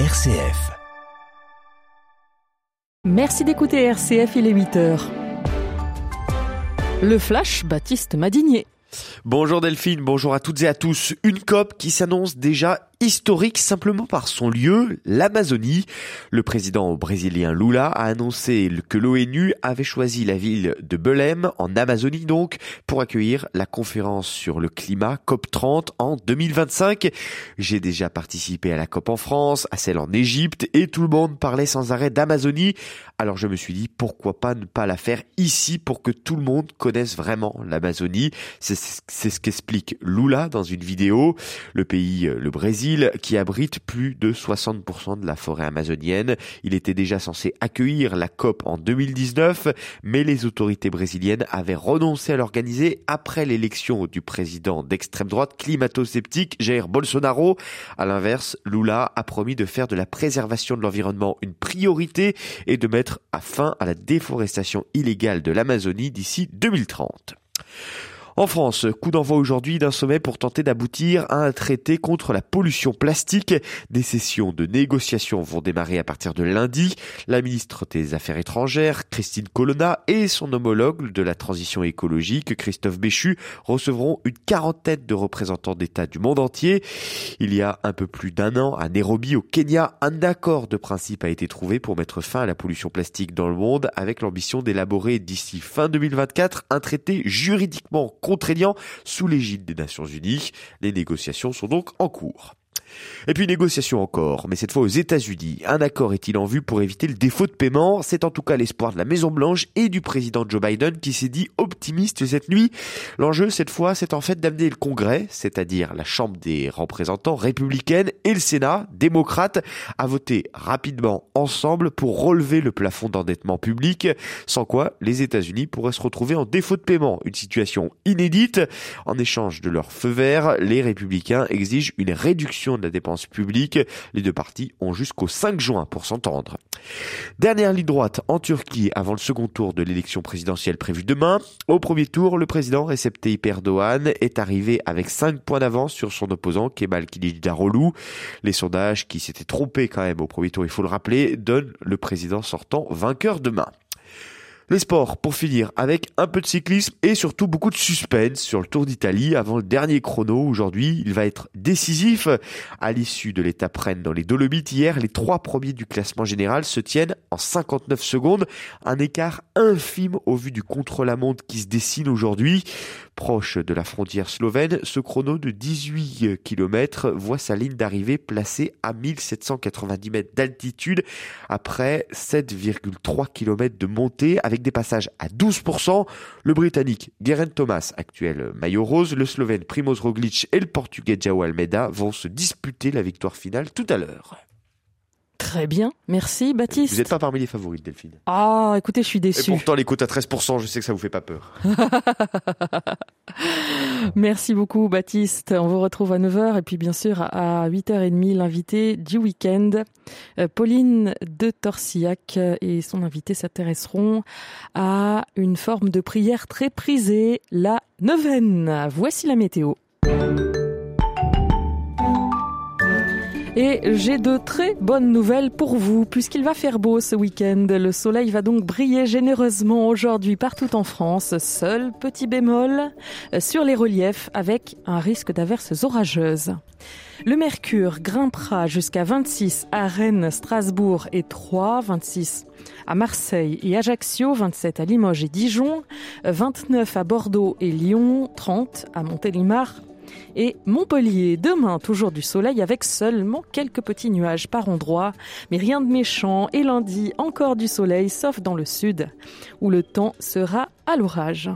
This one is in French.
RCF. Merci d'écouter RCF, il est 8h. Le flash, Baptiste Madigné. Bonjour Delphine, bonjour à toutes et à tous. Une COP qui s'annonce déjà historique simplement par son lieu, l'Amazonie. Le président brésilien Lula a annoncé que l'ONU avait choisi la ville de Belém, en Amazonie donc, pour accueillir la conférence sur le climat COP30 en 2025. J'ai déjà participé à la COP en France, à celle en Égypte, et tout le monde parlait sans arrêt d'Amazonie. Alors je me suis dit, pourquoi pas ne pas la faire ici pour que tout le monde connaisse vraiment l'Amazonie. C'est ce qu'explique Lula dans une vidéo. Le pays, le Brésil, qui abrite plus de 60% de la forêt amazonienne. Il était déjà censé accueillir la COP en 2019, mais les autorités brésiliennes avaient renoncé à l'organiser après l'élection du président d'extrême droite climato-sceptique Jair Bolsonaro. À l'inverse, Lula a promis de faire de la préservation de l'environnement une priorité et de mettre fin à la déforestation illégale de l'Amazonie d'ici 2030. En France, coup d'envoi aujourd'hui d'un sommet pour tenter d'aboutir à un traité contre la pollution plastique. Des sessions de négociations vont démarrer à partir de lundi. La ministre des Affaires étrangères, Christine Colonna, et son homologue de la transition écologique, Christophe Béchu, recevront une quarantaine de représentants d'États du monde entier. Il y a un peu plus d'un an, à Nairobi, au Kenya, un accord de principe a été trouvé pour mettre fin à la pollution plastique dans le monde, avec l'ambition d'élaborer d'ici fin 2024 un traité juridiquement contraignant sous l'égide des Nations Unies. Les négociations sont donc en cours. Et puis négociation encore, mais cette fois aux États-Unis. Un accord est-il en vue pour éviter le défaut de paiement ? C'est en tout cas l'espoir de la Maison-Blanche et du président Joe Biden qui s'est dit optimiste cette nuit. L'enjeu cette fois, c'est en fait d'amener le Congrès, c'est-à-dire la Chambre des représentants républicaine et le Sénat démocrate, à voter rapidement ensemble pour relever le plafond d'endettement public, sans quoi les États-Unis pourraient se retrouver en défaut de paiement. Une situation inédite. En échange de leur feu vert, les républicains exigent une réduction de la dépense publique. Les deux parties ont jusqu'au 5 juin pour s'entendre. Dernière ligne droite en Turquie avant le second tour de l'élection présidentielle prévue demain. Au premier tour, le président Recep Tayyip Erdogan est arrivé avec 5 points d'avance sur son opposant Kemal Kılıçdaroğlu. Les sondages, qui s'étaient trompés quand même au premier tour, il faut le rappeler, donnent le président sortant vainqueur demain. Les sports, pour finir, avec un peu de cyclisme et surtout beaucoup de suspense sur le Tour d'Italie avant le dernier chrono. Aujourd'hui, il va être décisif. À l'issue de l'étape Rennes dans les Dolomites hier, les trois premiers du classement général se tiennent en 59 secondes. Un écart infime au vu du contre-la-montre qui se dessine aujourd'hui. Proche de la frontière slovène, ce chrono de 18 km voit sa ligne d'arrivée placée à 1790 mètres d'altitude après 7,3 km de montée avec des passages à 12%. Le Britannique Geraint Thomas, actuel maillot rose, le Slovène Primoz Roglic et le Portugais Joao Almeida vont se disputer la victoire finale tout à l'heure. Très bien, merci Baptiste. Vous n'êtes pas parmi les favoris, Delphine. Ah, écoutez, je suis déçue. Et pourtant, les cotes à 13%, je sais que ça vous fait pas peur. Merci beaucoup Baptiste. On vous retrouve à 9h et puis bien sûr à 8h30, l'invité du week-end. Pauline de Torsillac et son invité s'intéresseront à une forme de prière très prisée, la neuvaine. Voici la météo. Et j'ai de très bonnes nouvelles pour vous, puisqu'il va faire beau ce week-end. Le soleil va donc briller généreusement aujourd'hui partout en France. Seul petit bémol, sur les reliefs, avec un risque d'averses orageuses. Le mercure grimpera jusqu'à 26 à Rennes, Strasbourg et Troyes, 26 à Marseille et Ajaccio, 27 à Limoges et Dijon, 29 à Bordeaux et Lyon, 30 à Montélimar et Montpellier. Demain, toujours du soleil avec seulement quelques petits nuages par endroit, mais rien de méchant. Et lundi, encore du soleil, sauf dans le sud, où le temps sera à l'orage.